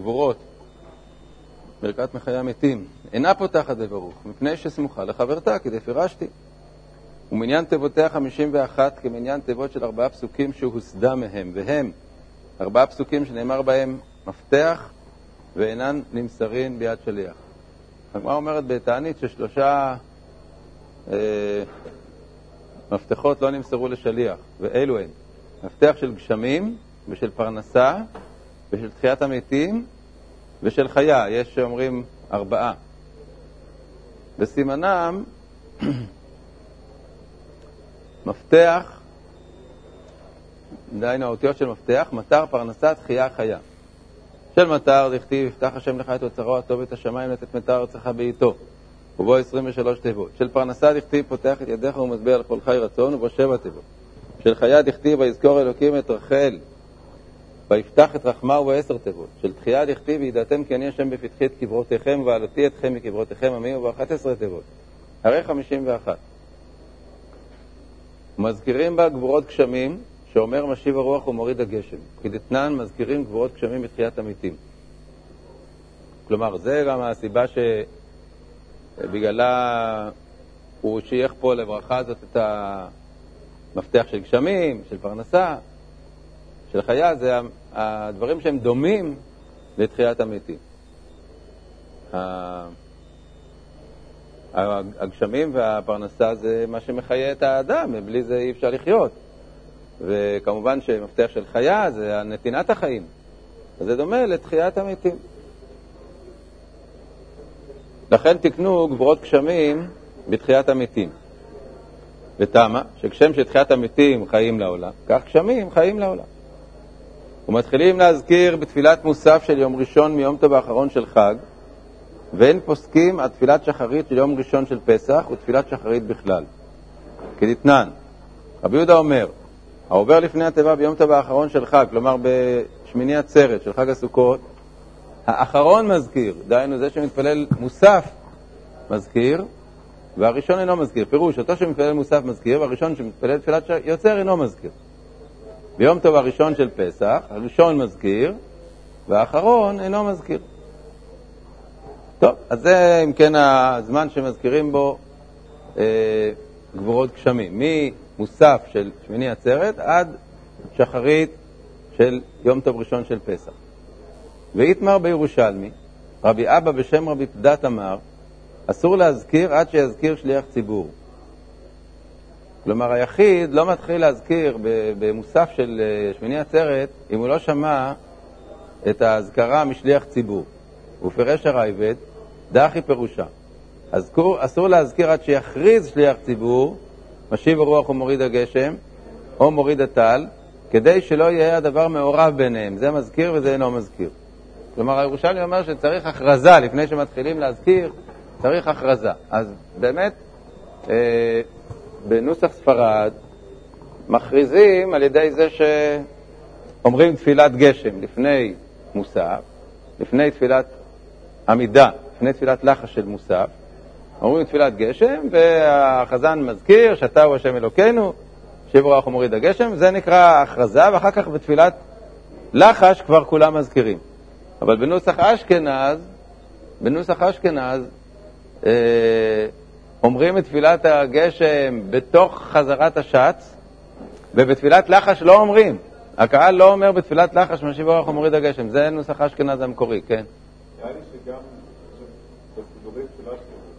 גבורות, ברכת מחיה מתים, אינה פותחת בברוך, מפני שסמוכה לחברתה, כדי פירשתי. ומניין תיבותיה 51 כמניין תיבות של 4 פסוקים שהוסדה מהם, והם 4 פסוקים שנאמר בהם מפתח ואינן נמסרין ביד שליח. הגמרא אומרת בתענית ששלושה מפתחות לא נמסרו לשליח, ואלו הן מפתח של גשמים ושל פרנסה ושל תחיית המתים ושל חיה, יש שאומרים 4. בסימנם מפתח, דהיינו האותיות של מפתח, מטר, פרנסה, תחייה, חיה. של מטר דכתיב יפתח השם לך את אוצרו הטוב את השמיים לתת מטר ארצך בעיתו, ובו 23 תיבות. של פרנסה דכתיב פותח את ידיך ומטבע על כל חי רצון, ובו 7 תיבות. של חיה דכתיב ויזכור אלוקים את רחל ויפתח את רחמה, ובו 10 תיבות. של תחייה דכתיב וידעתם כי אני השם בפתחי את קברותיכם ועלתי אתכם מקברותיכם עמי, ובו 11 תיבות. הרי 51. מזכירים בה גבורות גשמים, שאומר משיב הרוח ומוריד הגשם. כדתנן מזכירים גבורות גשמים בתחיית המתים. כלומר, זה גם הסיבה שבגללה הוא שייך פה לברכה הזאת את המפתח של גשמים, של פרנסה, של חיה, זה הדברים שהם דומים לתחיית המתים. הגשמים והפרנסה זה מה שמחיה את האדם, ובלי זה אי אפשר לחיות. וכמובן שמפתח של חיה זה נתינת החיים. אז זה דומה לתחיית המתים. לכן תקנו גבורות גשמים בתחיית המתים. ותמה, שכשם שתחיית המתים חיים לעולם, כך גשמים חיים לעולם. ומתחילים להזכיר בתפילת מוסף של יום ראשון מיום טוב האחרון של חג, ואין פוסקים עד תפילת שחרית של יום ראשון של פסח ותפילת שחרית בכלל. כדתנן, רבי יהודה אומר, העובר לפני התיבה ביום טבע האחרון של חג, כלומר בשמיני עצרת של חג הסוכות, האחרון מזכיר, דהיינו זה שמתפלל מוסף מזכיר, והראשון אינו מזכיר. פירוש, אותו שמתפלל מוסף מזכיר, והראשון שמתפלל תפילת יוצר אינו מזכיר. ביום טבע הראשון של פסח, הראשון מזכיר, והאחרון אינו מזכיר. טוב, אז זה אם כן הזמן שמזכירים בו גבורות גשמים, ממוסף של שמיני עצרת עד שחרית של יום טוב ראשון של פסח. ואיתמר בירושלמי, רבי אבא בשם רבי פדת אמר, אסור להזכיר עד שיזכיר שליח ציבור. כלומר, היחיד לא מתחיל להזכיר במוסף של שמיני עצרת אם הוא לא שמע את ההזכרה משליח ציבור. ופרש הרייבד, דחי פירושה. אסור להזכיר עד שיחריז שליח ציבור, משיב הרוח ומוריד הגשם, או מוריד הטל, כדי שלא יהיה הדבר מעורב ביניהם. זה מזכיר וזה אינו מזכיר. כלומר, הירושלמי אומר שצריך הכרזה, לפני שמתחילים להזכיר, צריך הכרזה. אז באמת, בנוסח ספרד, מכריזים על ידי זה שאומרים תפילת גשם לפני מוסף, לפני תפילת עמידה, לפני תפילת לחש של מוסף, אומרים תפילת גשם, והחזן מזכיר, שאתה הוא השם אלוקינו, שיב רוח ומוריד הגשם, זה נקרא הכרזה, ואחר כך בתפילת לחש כבר כולם מזכירים. אבל בנוסח אשכנז, אומרים את תפילת הגשם בתוך חזרת השץ, ובתפילת לחש לא אומרים. הקהל לא אומר בתפילת לחש משיב הרוח ומוריד הגשם, זה נוסח אשכנז המקורי, כן? היה לי שגם בסידורים של אשכנז,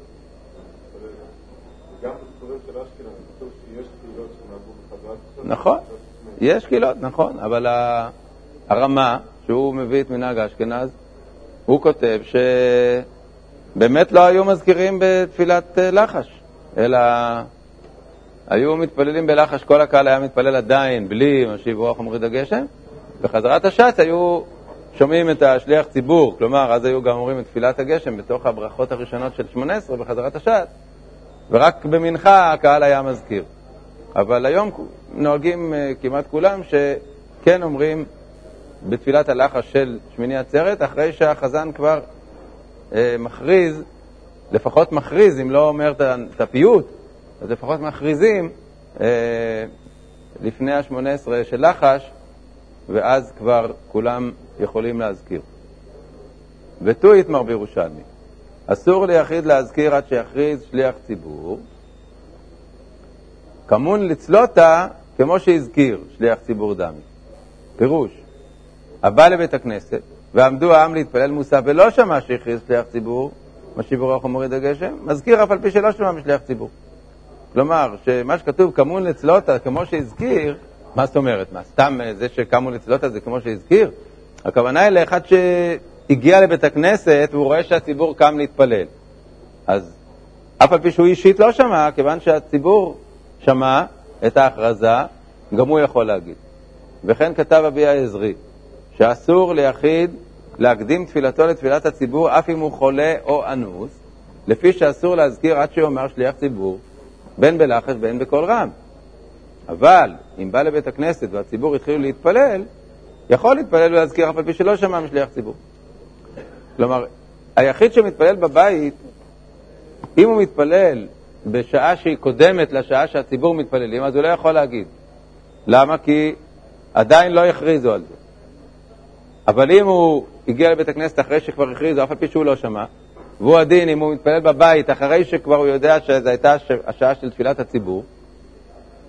אני חושב שיש קהילות שנהגו בחזרת. נכון, יש קהילות, נכון, אבל הרמה שהוא מביא את מנהג אשכנז, הוא כותב שבאמת לא היו מזכירים בתפילת לחש, אלא היו מתפללים בלחש, כל הקהל היה מתפלל עדיין, בלי משיב רוח ומוריד הגשם. בחזרת השץ היו שומעים את השליח ציבור, כלומר, אז היו גם אומרים את תפילת הגשם בתוך הברכות הראשונות של 18 בחזרת השץ, ורק במנחה הקהל היה מזכיר. אבל היום נוהגים כמעט כולם שכן אומרים בתפילת הלחש של שמיני עצרת, אחרי שהחזן כבר מכריז, לפחות מכריז, אם לא אומר את הפיוט, אז לפחות מכריזים לפני ה-18 של לחש, ואז כבר כולם יכולים להזכיר. ותו יתמר בירושלמי. אסור ליחיד להזכיר עד שיחריז שליח ציבור. כמון לצלותה כמו שהזכיר שליח ציבור דמי. פירוש, הבא לבית הכנסת ועמדו העם להתפלל מוסף ולא שמע שהכריז שליח ציבור, משיב רוח ומוריד הגשם, מזכיר אף על פי שלא שמע משליח ציבור. כלומר, שמה שכתוב כמון לצלותה כמו שהזכיר, מה זאת אומרת? מה, סתם זה שכמון לצלותה זה כמו שהזכיר? הכוונה היא לאחד שהגיע לבית הכנסת והוא רואה שהציבור קם להתפלל. אז אף על פי שהוא אישית לא שמע, כיוון שהציבור שמע את ההכרזה, גם הוא יכול להגיד. וכן כתב אבי העזרי, שאסור ליחיד להקדים תפילתו לתפילת הציבור, אף אם הוא חולה או אנוס, לפי שאסור להזכיר עד שאומר שליח ציבור, בין בלחש בין בכל רם. אבל אם בא לבית הכנסת והציבור התחילו להתפלל, יכול להתפלל ולהזכיר אף על פי שלא שמע משליח ציבור. כלומר, היחיד שמתפלל בבית, אם הוא מתפלל בשעה שהיא קודמת לשעה שהציבור מתפללים, אז הוא לא יכול להגיד. למה? כי עדיין לא יכריזו על זה. אבל אם הוא הגיע לבית הכנסת אחרי שכבר הכריזו, אף על פי שהוא לא שמע, והוא עדין, אם הוא מתפלל בבית אחרי שכבר הוא יודע שזו הייתה השעה של תפילת הציבור,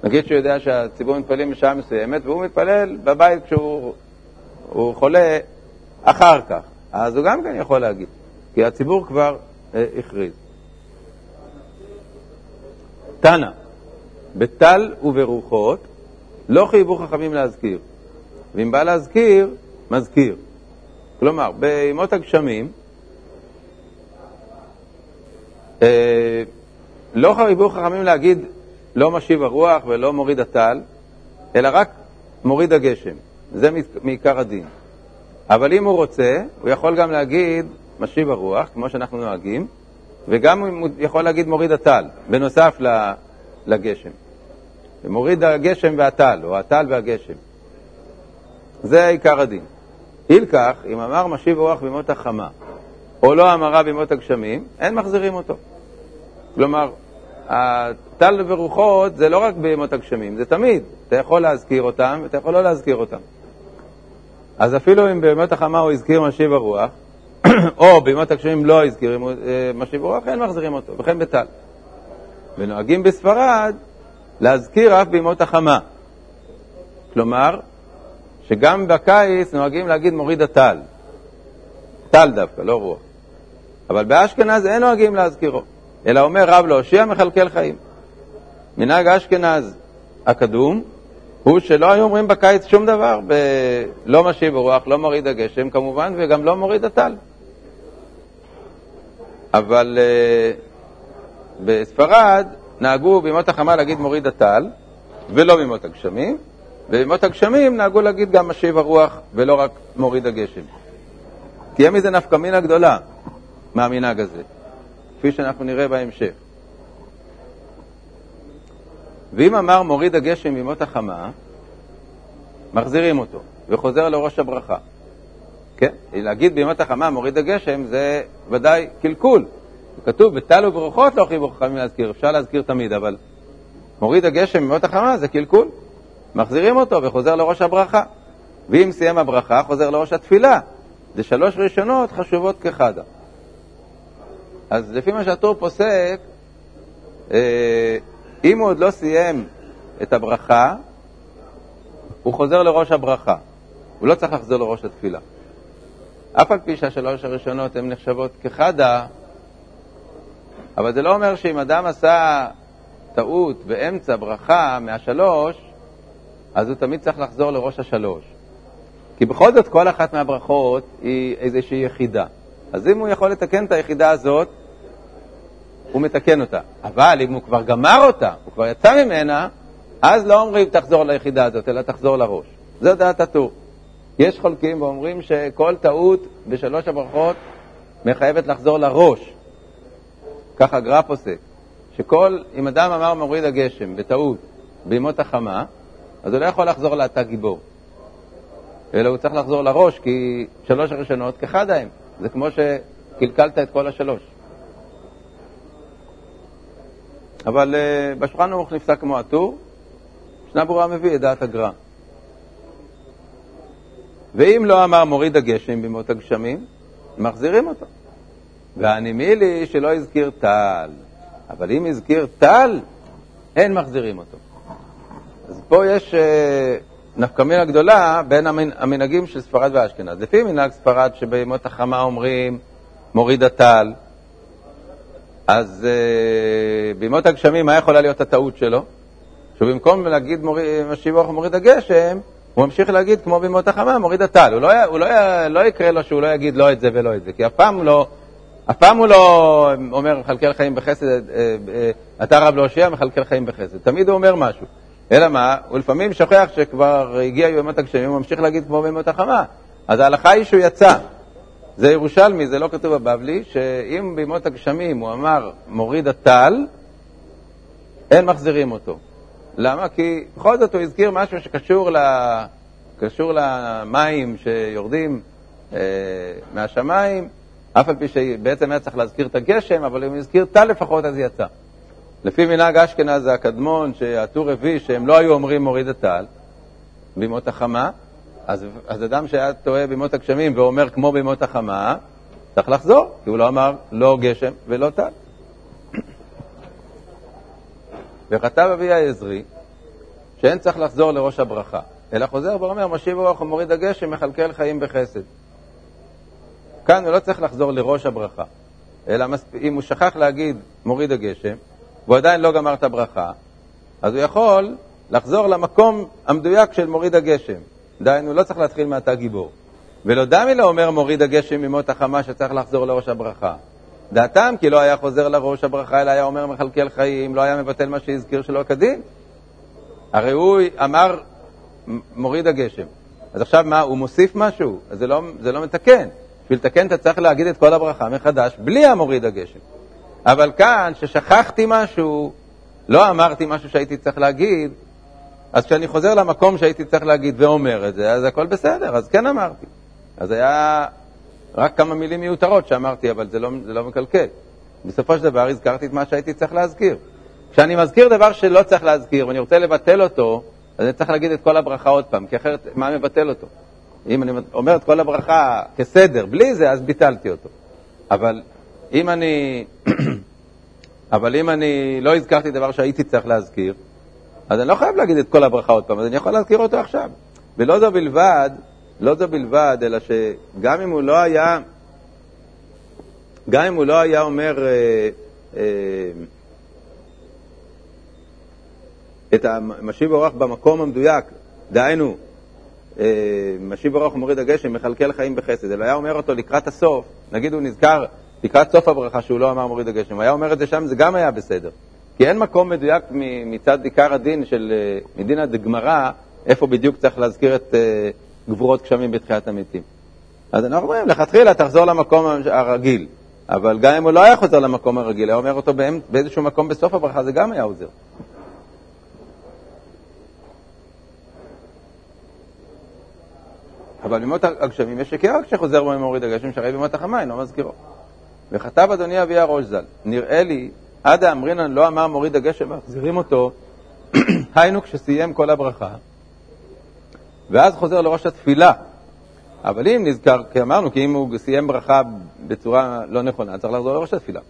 נגיד שהוא יודע שהציבור מתפלים בשעה מסוימת, והוא מתפלל בבית כשהוא חולה אחר כך, אז הוא גם כן יכול להגיד, כי הציבור כבר הכריז. תנא, בטל וברוחות לא חייבו חכמים להזכיר, ואם בא להזכיר, מזכיר. כלומר, בימות הגשמים לא חייבו חכמים להגיד לא משיב הרוח ולא מוריד הטל, אלא רק מוריד הגשם. זה מעיקר הדין. אבל אם הוא רוצה, הוא יכול גם להגיד משיב הרוח, כמו שאנחנו נוהגים, וגם הוא יכול להגיד מוריד הטל, בנוסף לגשם. מוריד הגשם והטל, או הטל והגשם. זה עיקר הדין. איל כך, אם אמר משיב הרוח בימות החמה, או לא אמרה בימות הגשמים, אין מחזירים אותו. כלומר, הטל ורוחות זה לא רק בימות הגשמים, זה תמיד. אתה יכול להזכיר אותם ואתה יכול לא להזכיר אותם. אז אפילו אם בימות החמה הוא הזכיר משיב הרוח, או בימות הגשמים לא הזכיר משיב הרוח, אין מחזירים אותו, וכן בטל. ונוהגים בספרד להזכיר אף בימות החמה. כלומר, שגם בקיץ נוהגים להגיד מוריד הטל. טל דווקא, לא רוח. אבל באשכנז אין נוהגים להזכירו. אלא אומר רב להושיע מחלקל חיים. מנהג אשכנז הקדום הוא שלא היו אומרים בקיץ שום דבר, לא משיב הרוח, לא מוריד הגשם כמובן, וגם לא מוריד הטל. אבל בספרד נהגו בימות החמה להגיד מוריד הטל, ולא בימות הגשמים, ובימות הגשמים נהגו להגיד גם משיב הרוח ולא רק מוריד הגשם. תהיה מזה נפקא מינה גדולה מהמנהג הזה, כפי שאנחנו נראה בהמשך. ואם אמר מוריד הגשם בימות החמה, מחזירים אותו וחוזר לראש הברכה. כן? להגיד בימות החמה מוריד הגשם זה ודאי קלקול. כתוב בטל וברוחות לא חייבו חכמים להזכיר, אפשר להזכיר תמיד, אבל מוריד הגשם בימות החמה זה קלקול. מחזירים אותו וחוזר לראש הברכה. ואם סיים הברכה חוזר לראש התפילה. זה שלוש ראשונות חשובות כחדה. אז לפי מה שהטור פוסק, אם הוא עוד לא סיים את הברכה, הוא חוזר לראש הברכה. הוא לא צריך לחזור לראש התפילה. אף על פי שהשלוש הראשונות הן נחשבות כחדה, אבל זה לא אומר שאם אדם עשה טעות באמצע ברכה מהשלוש, אז הוא תמיד צריך לחזור לראש השלוש. כי בכל זאת כל אחת מהברכות היא איזושהי יחידה. אז אם הוא יכול לתקן את היחידה הזאת, הוא מתקן אותה. אבל אם הוא כבר גמר אותה, הוא כבר יצא ממנה, אז לא אומרים תחזור ליחידה הזאת, אלא תחזור לראש. זו דעת הטור. יש חולקים ואומרים שכל טעות בשלוש הברכות מחייבת לחזור לראש. ככה הגר"א פוסק. אם אדם אמר מוריד הגשם בטעות בימות החמה, אז הוא לא יכול לחזור לאתה גיבור. אלא הוא צריך לחזור לראש, כי שלוש הראשונות כאחד ההם. זה כמו שקלקלת את כל השלוש. אבל בשולחן ערוך נפסק כמו הטור, משנה ברורה מביא את דעת הגר"א. ואם לא אמר מוריד הגשם בימות הגשמים, מחזירים אותו. והנמילי שלא הזכיר טל, אבל אם הזכיר טל, אין מחזירים אותו. אז פה יש נפקמינה גדולה בין המנהגים של ספרד ואשכנז. לפי מנהג ספרד שבימות החמה אומרים מוריד הטל, אז בימות הגשמים מה יכולה להיות הטעות שלו? שבמקום להגיד משיבוך מוריד הגשם, הוא ממשיך להגיד כמו בימות החמה מוריד הטל. הוא לא יקרה לו שהוא לא יגיד לא את זה ולא את זה, כי אף פעם הוא לא אומר חלקל חיים בחסד, אתה רב לא שיע מחלקל חיים בחסד, תמיד הוא אומר משהו. אלא מה? הוא לפעמים שוכח שכבר הגיע יומת הגשמים, הוא ממשיך להגיד כמו בימות החמה. אז ההלכה היא שהוא יצא. זה ירושלמי, זה לא כתוב בבבלי, שאם בימות הגשמים הוא אמר מוריד הטל, אין מחזירים אותו. למה? כי בכל זאת הוא הזכיר משהו שקשור קשור למים שיורדים מהשמיים, אף על פי שבעצם היה צריך להזכיר את הגשם, אבל אם הזכיר טל לפחות אז יצא. לפי מנהג אשכנז הקדמון, שהטור הביא שהם לא היו אומרים מוריד הטל בימות החמה, אז אדם שהיה טועה בימות הגשמים ואומר כמו בימות החמה, צריך לחזור, כי הוא לא אמר לא גשם ולא טל. וכתב אבי העזרי שאין צריך לחזור לראש הברכה, אלא חוזר ואומר משיב רוח ומוריד הגשם מחלקל חיים בחסד. כאן הוא לא צריך לחזור לראש הברכה, אלא אם הוא שכח להגיד מוריד הגשם, והוא עדיין לא גמר את הברכה, אז הוא יכול לחזור למקום המדויק של מוריד הגשם. עדיין הוא לא צריך להתחיל מעתה גיבור. ולא דמי לא אומר מוריד הגשם ממות החמה שצריך לחזור לראש הברכה. דעתם כי לא היה חוזר לראש הברכה, אלא היה אומר מחלקל חיים, לא היה מבטל מה שהזכיר שלא כדין. הרי הוא אמר מוריד הגשם. אז עכשיו מה, הוא מוסיף משהו? אז זה לא מתקן. בשביל לתקן אתה צריך להגיד את כל הברכה מחדש, בלי המוריד הגשם. אבל כאן, ששכחתי משהו, לא אמרתי משהו שהייתי צריך להגיד, אז כשאני חוזר למקום שהייתי צריך להגיד ואומר את זה, אז הכל בסדר, אז כן אמרתי. אז היה רק כמה מילים מיותרות שאמרתי, אבל זה לא מקלקל. בסופו של דבר הזכרתי את מה שהייתי צריך להזכיר. כשאני מזכיר דבר שלא צריך להזכיר, ואני רוצה לבטל אותו, אז אני צריך להגיד את כל הברכה עוד פעם, כי אחרת מה מבטל אותו? אם אני אומר את כל הברכה כסדר, בלי זה, אז ביטלתי אותו. אבל אם אני לא הזכרתי דבר שהייתי צריך להזכיר, אז אני לא חייב להגיד את כל הברכה עוד פעם, אז אני יכול להזכיר אותו עכשיו. ולא זו בלבד, אלא שגם אם הוא לא היה, אומר את המשיב הרוח במקום המדויק, דהיינו, משיב הרוח מוריד הגשם, מחלקל חיים בחסד, אלא היה אומר אותו לקראת הסוף, נגיד הוא נזכר, לקראת סוף הברכה שהוא לא אמר מוריד הגשם, היה אומר את זה שם, זה גם היה בסדר. כי אין מקום מדויק מצד עיקר הדין של מדין הדגמרה, איפה בדיוק צריך להזכיר את גבורות גשמים בתחיית המתים. אז אנחנו אומרים, לכתחילה תחזור למקום הרגיל, אבל גם אם הוא לא היה חוזר למקום הרגיל, היה אומר אותו באיזשהו מקום בסוף הברכה, זה גם היה עוזר. אבל בימות הגשמים יש שקיעה כשחוזר בו מוריד הגשם, שהרי בימות החמה אינו מזכירו. וכתב אדוני אבי הראש ז"ל, נראה לי, עד האמרינן לא אמר מוריד הגשם, מחזירים אותו, היינו כשסיים כל הברכה, ואז חוזר לראש התפילה. אבל אם נזכר, כי אמרנו, כי אם הוא סיים ברכה בצורה לא נכונה, צריך לחזור לראש התפילה.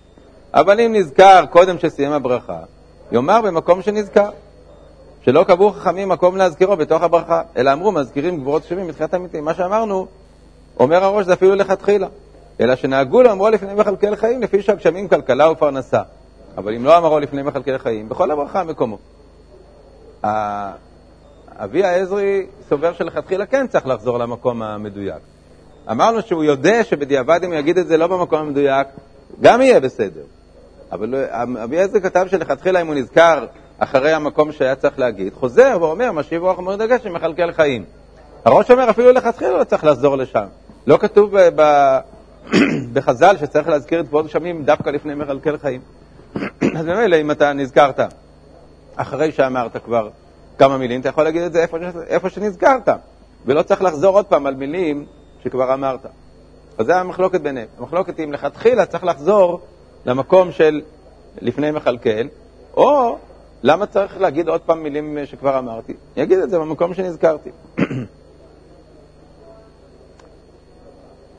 אבל אם נזכר קודם שסיים הברכה, יאמר במקום שנזכר, שלא קבעו חכמים מקום להזכירו בתוך הברכה, אלא אמרו, מזכירים גבורות גשמים בתחיית המתים. מה שאמרנו, אומר הראש, זה אפילו לכתחילה. אלא שנהגו לו אמרו לפני מחלקל חיים, לפי שהגשמים כלכלה ופרנסה. אבל אם לא אמרו לפני מחלקל חיים, בכל הברכה מקומו. אבי העזרי סובר שלכתחילה כן צריך לחזור למקום המדויק. אמרנו שהוא יודע שבדיעבד אם הוא יגיד את זה לא במקום המדויק, גם יהיה בסדר. אבל אבי העזרי כתב שלכתחילה אם הוא נזכר אחרי המקום שהיה צריך להגיד, חוזר ואומר, משיב רוח ומוריד הגשם מחלקל חיים. הראש אומר אפילו לכתחילה לא צריך לחזור לשם. לא כתוב בחז"ל שצריך להזכיר את גבורות גשמים דווקא לפני מחלקל חיים. אז במילא אם אתה נזכרת אחרי שאמרת כבר כמה מילים, אתה יכול להגיד את זה איפה שנזכרת, ולא צריך לחזור עוד פעם על מילים שכבר אמרת. אז זה המחלוקת ביניהם. המחלוקת אם לכתחילה צריך לחזור למקום של לפני מחלקל, או למה צריך להגיד עוד פעם מילים שכבר אמרתי? אני אגיד את זה במקום שנזכרתי.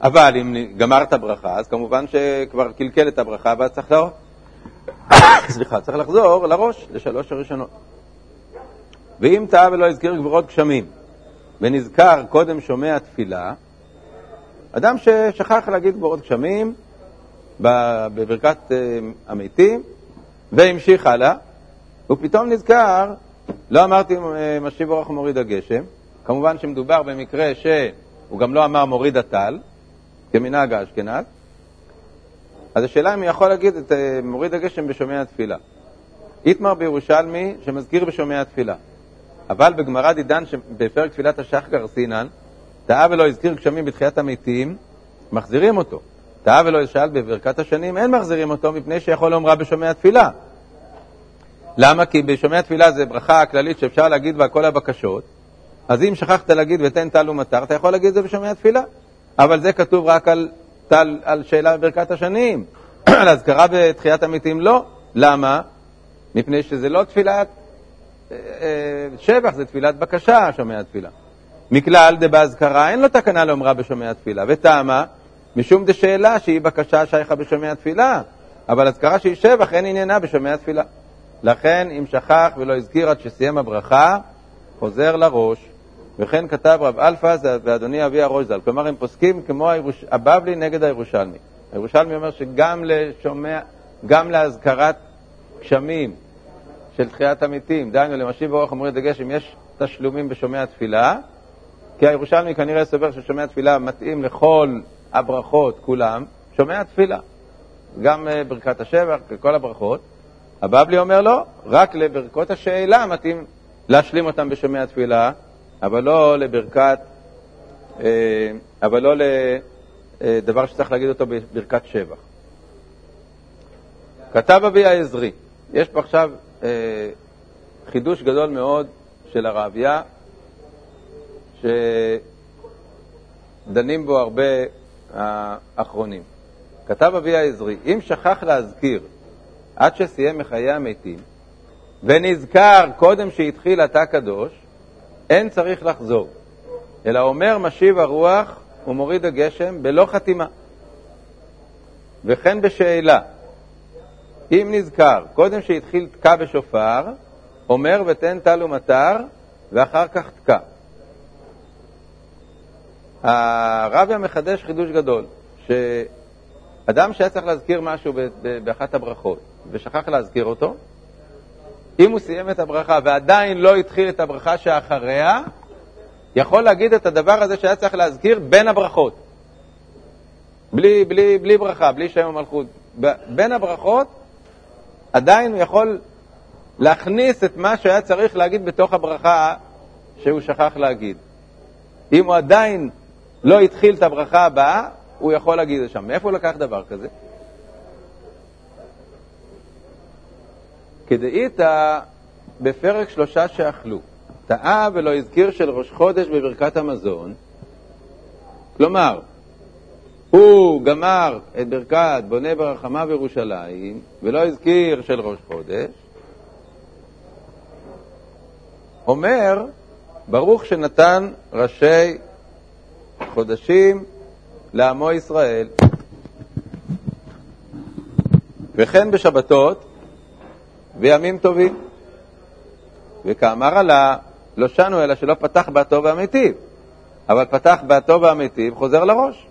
אבל אם גמר את הברכה, אז כמובן שכבר קלקל את הברכה, ואז צריך לחזור. סליחה, צריך לחזור לראש, לשלוש הראשונות. ואם טעה ולא הזכיר גבורות גשמים, ונזכר קודם שומע תפילה, אדם ששכח להגיד גבורות גשמים בברכת המתים, והמשיך הלאה, ופתאום נזכר, לא אמרתי משיב אורך מוריד הגשם, כמובן שמדובר במקרה שהוא גם לא אמר מוריד הטל, כמנהג האשכנז, אז השאלה אם הוא יכול להגיד את מוריד הגשם בשומע התפילה. יתמר בירושלמי שמזכיר בשומע התפילה, אבל בגמרא דידן בפרק תפילת השחר סינן, טעה ולא הזכיר גשמים בתחיית המתים, מחזירים אותו. טעה ולא שאל בברכת השנים, אין מחזירים אותו מפני שיכול לומר בשומע התפילה. למה? כי בשומע התפילה זה ברכה כללית שאפשר להגיד בה כל הבקשות, אז אם שכחת להגיד ותן טל ומטר, אתה יכול להגיד את זה בשומע התפילה. אבל זה כתוב רק על טל, על שאלה בברכת השנים. על הזכרה בתחיית המתים לא. למה? מפני שזה לא תפילת שבח, זה תפילת בקשה, שומע התפילה. מכלל דבהזכרה אין לו תקנה לאומרה בשומע התפילה, וטעמה משום דשאלה שהיא בקשה שייכה בשומע התפילה, אבל הזכרה שהיא שבח אין עניינה בשומע התפילה. לכן אם שכח ולא הזכיר עד שסיים הברכה, חוזר לראש. וכן כתב רב אלפא ואדוני אבי הראש ז"ל, כלומר הם פוסקים כמו הבבלי נגד הירושלמי. הירושלמי אומר שגם לשומע, גם להזכרת גשמים של תחיית המתים, דהיינו למשיב אורך מוריד הגשם, יש תשלומים בשומע התפילה, כי הירושלמי כנראה סובר ששומע התפילה מתאים לכל הברכות כולם, שומע התפילה, גם ברכת השבח, כל הברכות. הבבלי אומר לו, רק לברכות השאלה מתאים להשלים אותם בשומע התפילה, אבל לא לברכת, אבל לא לדבר שצריך להגיד אותו בברכת שבח. כתב אבי העזרי, יש פה עכשיו חידוש גדול מאוד של הרעביה, שדנים בו הרבה האחרונים. כתב אבי העזרי, אם שכח להזכיר עד שסיים מחיי המתים, ונזכר קודם שהתחיל אתה קדוש, אין צריך לחזור, אלא אומר משיב הרוח ומוריד הגשם בלא חתימה. וכן בשאלה, אם נזכר קודם שהתחיל תקע בשופר, אומר ותן טל ומטר, ואחר כך תקע. הרבי המחדש חידוש גדול, שאדם שהיה צריך להזכיר משהו באחת הברכות ושכח להזכיר אותו, אם הוא סיים את הברכה ועדיין לא התחיל את הברכה שאחריה, יכול להגיד את הדבר הזה שהיה צריך להזכיר בין הברכות, בלי ברכה, בלי שם המלכות, בין הברכות עדיין הוא יכול להכניס את מה שהיה צריך להגיד בתוך הברכה שהוא שכח להגיד. אם הוא עדיין לא התחיל את הברכה הבאה, הוא יכול להגיד את שם. מאיפה הוא לקח דבר כזה? כדאית בפרק 3 שאכלו, טעה ולא הזכיר של ראש חודש בברכת המזון, כלומר, הוא גמר את ברכת בונה ברחמה בירושלים, ולא הזכיר של ראש חודש, אומר, ברוך שנתן ראשי חודשים לעמו ישראל. וכן בשבתות וימים טובים. וכאמר עלה, לא שנו אלא שלא פתח בעתו והמיטיב, אבל פתח בעתו והמיטיב חוזר לראש.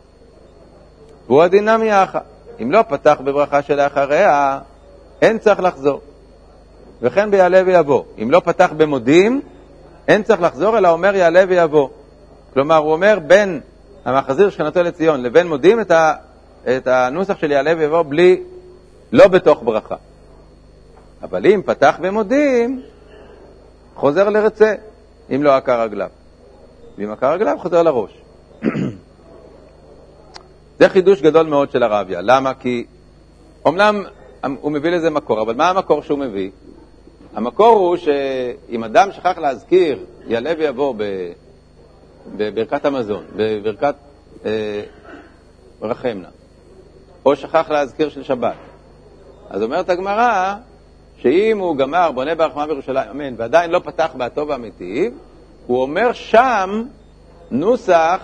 והוא הדינמי האחר. אם לא פתח בברכה שלאחריה, אין צריך לחזור. וכן ביעלה ויבוא. אם לא פתח במודים, אין צריך לחזור, אלא אומר יעלה ויבוא. כלומר, הוא אומר בין המחזיר שכנתו לציון לבין מודים את הנוסח של יעלה ויבוא בלי, לא בתוך ברכה. אבל אם פתח במודים, חוזר לרצה, אם לא עקר רגליו. ואם עקר רגליו, חוזר לראש. זה חידוש גדול מאוד של הרעביה. למה? כי אומנם הוא מביא לזה מקור, אבל מה המקור שהוא מביא? המקור הוא שאם אדם שכח להזכיר יעלה ויבוא בברכת המזון, בברכת רחמנה, או שכח להזכיר של שבת, אז אומרת הגמרא שאם הוא גמר בונה ברחמה בירושלים, אמן, ועדיין לא פתח בעתו והמיטיב, הוא אומר שם נוסח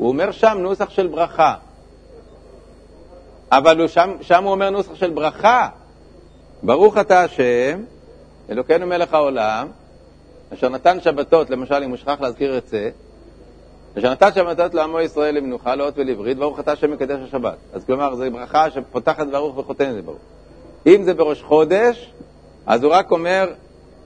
הוא אומר שם נוסח של ברכה. אבל שם הוא אומר נוסח של ברכה. ברוך אתה השם, אלוקינו מלך העולם, אשר נתן שבתות, למשל אם הוא שכח להזכיר את זה, אשר נתן שבתות לעמו ישראל למנוחה, לאות ולברית, ברוך אתה השם מקדש השבת. אז כלומר, זו ברכה שפותחת ברוך וחותן זה ברוך. אם זה בראש חודש, אז הוא רק אומר,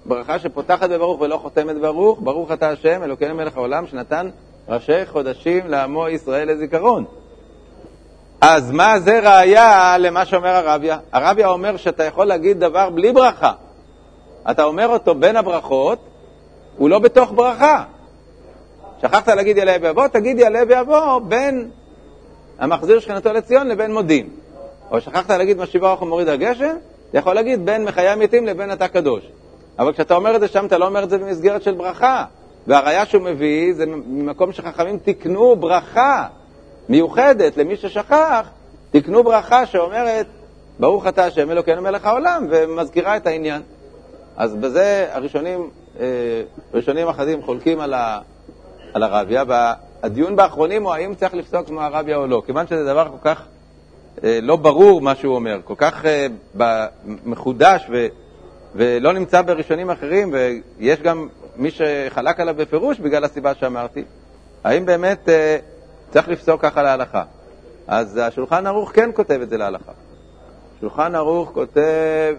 ברכה שפותחת בברוך ולא חותמת ברוך, ברוך אתה השם, אלוקינו מלך העולם, שנתן ראשי חודשים לעמו ישראל לזיכרון. אז מה זה ראיה למה שאומר הרביה? הרביה אומר שאתה יכול להגיד דבר בלי ברכה. אתה אומר אותו בין הברכות, הוא לא בתוך ברכה. שכחת להגיד יעלה ויבוא, תגיד יעלה ויבוא בין המחזיר שכנתו לציון לבין מודים. או שכחת להגיד משיבה רוח ומוריד הגשם, אתה יכול להגיד בין מחיי המתים לבין אתה קדוש. אבל כשאתה אומר את זה שם, אתה לא אומר את זה במסגרת של ברכה. והראיה שהוא מביא זה ממקום שחכמים תקנו ברכה מיוחדת למי ששכח, תקנו ברכה שאומרת ברוך אתה השם אלוקינו מלך העולם, ומזכירה את העניין. אז בזה הראשונים אחדים חולקים על הרביה, והדיון באחרונים הוא האם צריך לפסוק כמו הרביה או לא, כיוון שזה דבר כל כך לא ברור מה שהוא אומר, כל כך מחודש ולא נמצא בראשונים אחרים, ויש גם מי שחלק עליו בפירוש בגלל הסיבה שאמרתי, האם באמת צריך לפסוק ככה להלכה. אז השולחן ערוך כן כותב את זה להלכה. השולחן ערוך כותב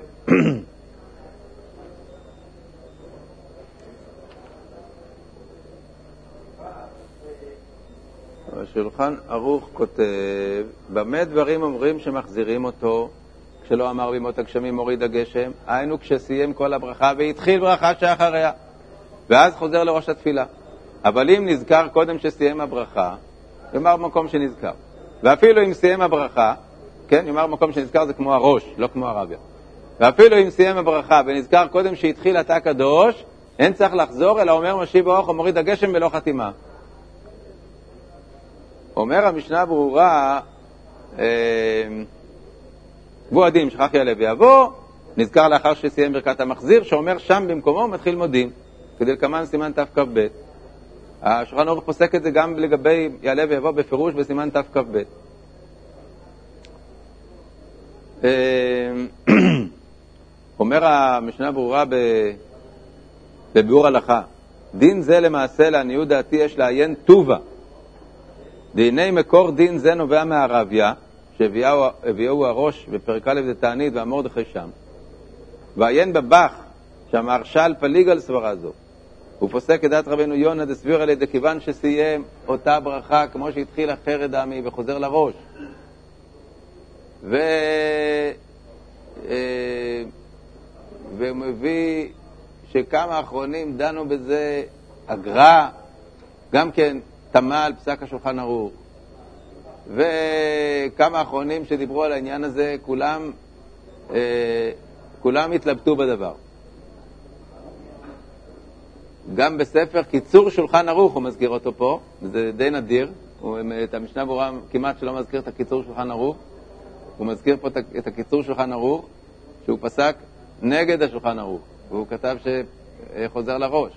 השולחן ערוך כותב, במה דברים אומרים שמחזירים אותו כשלא אמר בימות הגשמים מוריד הגשם, היינו כשסיים כל הברכה והתחיל ברכה שאחריה ואז חוזר לראש התפילה. אבל אם נזכר קודם שסיים הברכה, יאמר במקום שנזכר. ואפילו אם סיים הברכה, כן, יאמר במקום שנזכר, זה כמו הראש, לא כמו הרביה. ואפילו אם סיים הברכה ונזכר קודם שהתחיל אתה קדוש, אין צריך לחזור, אלא אומר משיב רוח ומוריד הגשם ולא חתימה. אומר המשנה ברורה, ועדים, שכח יעלה ויבוא, נזכר לאחר שסיים ברכת המחזיר, שאומר שם במקומו מתחיל מודים, כדלקמן סימן תקב. השולחן ערוך פוסק את זה גם לגבי יעלה ויבוא בפירוש בסימן תקב. אומר המשנה ברורה בביאור הלכה, דין זה למעשה לעניות דעתי יש לעיין טובה. דיני מקור דין זה נובע מהרביה, שהביאו הראש בפרק א' דתענית והמרדכי שם. ועיין בבח, שהמהרש"ל פליג על סברה זו. הוא פוסק את דעת רבנו יונה דסביר עלי דכיוון שסיים אותה ברכה כמו שהתחיל החרד העמי וחוזר לראש. ומביא שכמה האחרונים דנו בזה אגרה, גם כן תמה על פסק השולחן ערוך. וכמה האחרונים שדיברו על העניין הזה, כולם התלבטו בדבר. גם בספר קיצור שולחן ערוך הוא מזכיר אותו פה, זה די נדיר, את המשנה ברורה כמעט שלא מזכיר את הקיצור שולחן ערוך, הוא מזכיר פה את הקיצור שולחן ערוך, שהוא פסק נגד השולחן ערוך, והוא כתב שחוזר לראש.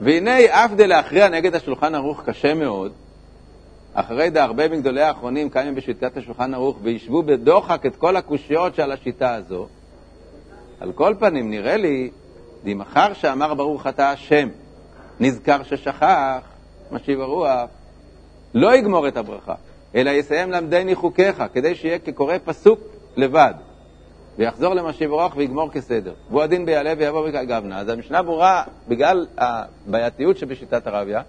והנה אף דה להכריע נגד השולחן ערוך קשה מאוד, אחרי דה הרבה מגדולי האחרונים קיימים בשיטת השולחן ערוך וישבו בדוחק את כל הקושיות שעל השיטה הזו. על כל פנים נראה לי, דמחר שאמר ברוך אתה השם, נזכר ששכח, משיב הרוח, לא יגמור את הברכה, אלא יסיים למדני חוקיך, כדי שיהיה כקורא פסוק לבד, ויחזור למשיב הרוח ויגמור כסדר. והוא הדין ביעלה ויבוא וכגבנה. אז המשנה ברורה, בגלל הבעייתיות שבשיטת הרביה,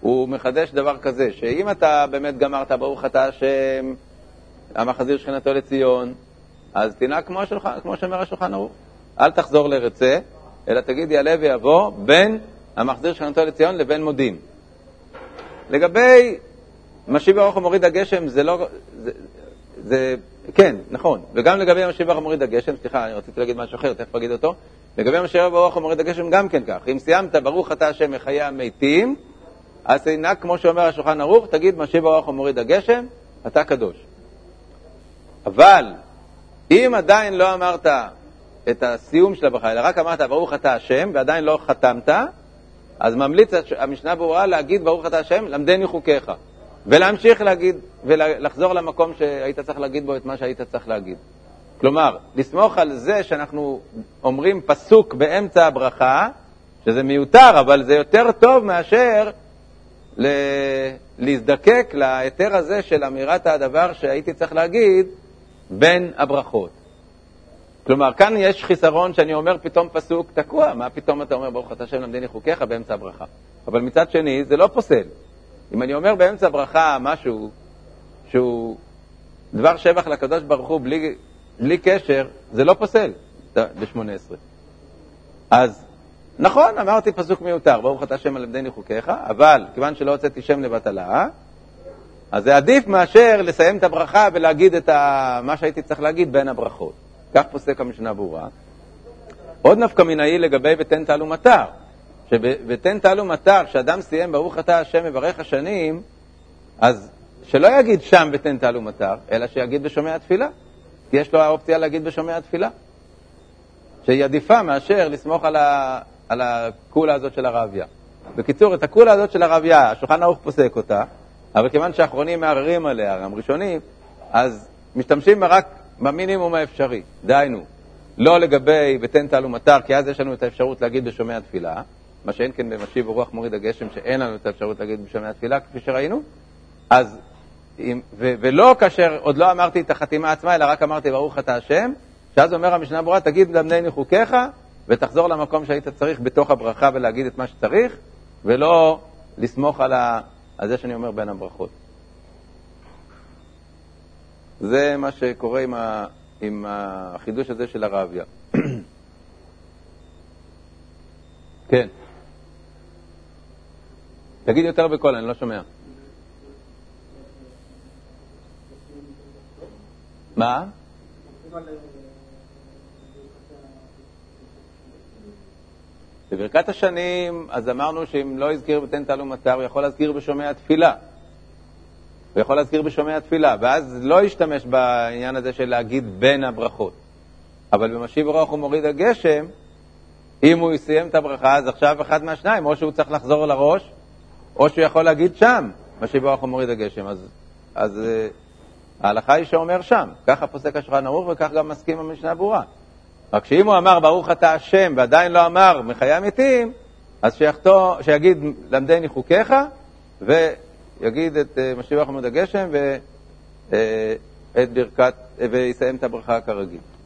הוא מחדש דבר כזה, שאם אתה באמת גמרת ברוך אתה השם, המחזיר שכנתו לציון, אז תנהג כמו שאומר השולחן ערוך. אל תחזור לרצה, אלא תגיד יעלה ויבוא בין המחזיר שכנתו לציון לבין מודים. לגבי משיב הרוח ומוריד הגשם, זה לא... זה כן, נכון. וגם לגבי המשיב הרוח ומוריד הגשם, סליחה, אני רציתי להגיד משהו אחר, תכף אגיד אותו. לגבי המשיב הרוח ומוריד הגשם גם כן כך. אם סיימת ברוך אתה השם מחיי המתים, אז עינק כמו שאומר השולחן ערוך, תגיד משיב הרוח ומוריד הגשם, אתה קדוש. אבל אם עדיין לא אמרת את הסיום של הברכה, אלא רק אמרת ברוך אתה השם, ועדיין לא חתמת, אז ממליץ המשנה ברורה להגיד ברוך אתה השם, למדני חוקיך. ולהמשיך להגיד, ולחזור למקום שהיית צריך להגיד בו את מה שהיית צריך להגיד. כלומר, לסמוך על זה שאנחנו אומרים פסוק באמצע הברכה, שזה מיותר, אבל זה יותר טוב מאשר להזדקק להיתר הזה של אמירת הדבר שהייתי צריך להגיד בין הברכות. כלומר, כאן יש חיסרון שאני אומר פתאום פסוק תקוע. מה פתאום אתה אומר ברוך אתה השם למדני חוקיך באמצע הברכה? אבל מצד שני, זה לא פוסל. אם אני אומר באמצע הברכה משהו שהוא דבר שבח לקדוש ברוך הוא בלי קשר, זה לא פוסל ב-18. אז נכון, אמרתי פסוק מיותר, ברוך אתה השם למדני חוקיך, אבל כיוון שלא הוצאתי שם לבטלה, אז זה עדיף מאשר לסיים את הברכה ולהגיד את מה שהייתי צריך להגיד בין הברכות. כך פוסק המשנה ברורה. עוד נפקא מינאי לגבי ותן טל ומטר, ותן טל ומטר, כשאדם סיים ברוך אתה השם מברך השנים, אז שלא יגיד שם ותן טל ומטר, אלא שיגיד בשומע התפילה, כי יש לו האופציה להגיד בשומע התפילה, שהיא עדיפה מאשר לסמוך על הקולה הזאת של הרביה. בקיצור, את הקולה הזאת של הרביה, השולחן ערוך פוסק אותה, אבל כיוון שאחרונים מעררים עליה, גם ראשונים, אז משתמשים רק במינימום האפשרי, דהיינו, לא לגבי ותן טל ומטר, כי אז יש לנו את האפשרות להגיד בשומע התפילה, מה שאין כן במשיב הרוח מוריד הגשם, שאין לנו את האפשרות להגיד בשומע התפילה, כפי שראינו, אז, ולא כאשר עוד לא אמרתי את החתימה עצמה, אלא רק אמרתי ברוך אתה השם, שאז אומר המשנה ברורה, תגיד למדני חוקיך, ותחזור למקום שהיית צריך בתוך הברכה ולהגיד את מה שצריך, ולא לסמוך על זה שאני אומר בין הברכות. זה מה שקורה עם החידוש הזה של הרביה. כן. תגיד יותר בקול, אני לא שומע. מה? בברכת השנים, אז אמרנו שאם לא יזכיר ותן טל ומטר, הוא יכול להזכיר בשומע התפילה. הוא יכול להזכיר בשומע התפילה, ואז לא ישתמש בעניין הזה של להגיד בין הברכות. אבל במשיב רוח הוא מוריד הגשם, אם הוא יסיים את הברכה, אז עכשיו אחד מהשניים, או שהוא צריך לחזור לראש, או שהוא יכול להגיד שם, משיב רוח הוא מוריד הגשם. אז ההלכה היא שאומר שם. ככה פוסק השולחן ערוך, וכך גם מסכים המשנה ברורה. רק שאם הוא אמר ברוך אתה השם ועדיין לא אמר מחיי המתים, אז שיגיד למדני חוקיך ויגיד את משיב רוח מוריד הגשם ואת ברכת ויסיים את הברכה כרגיל.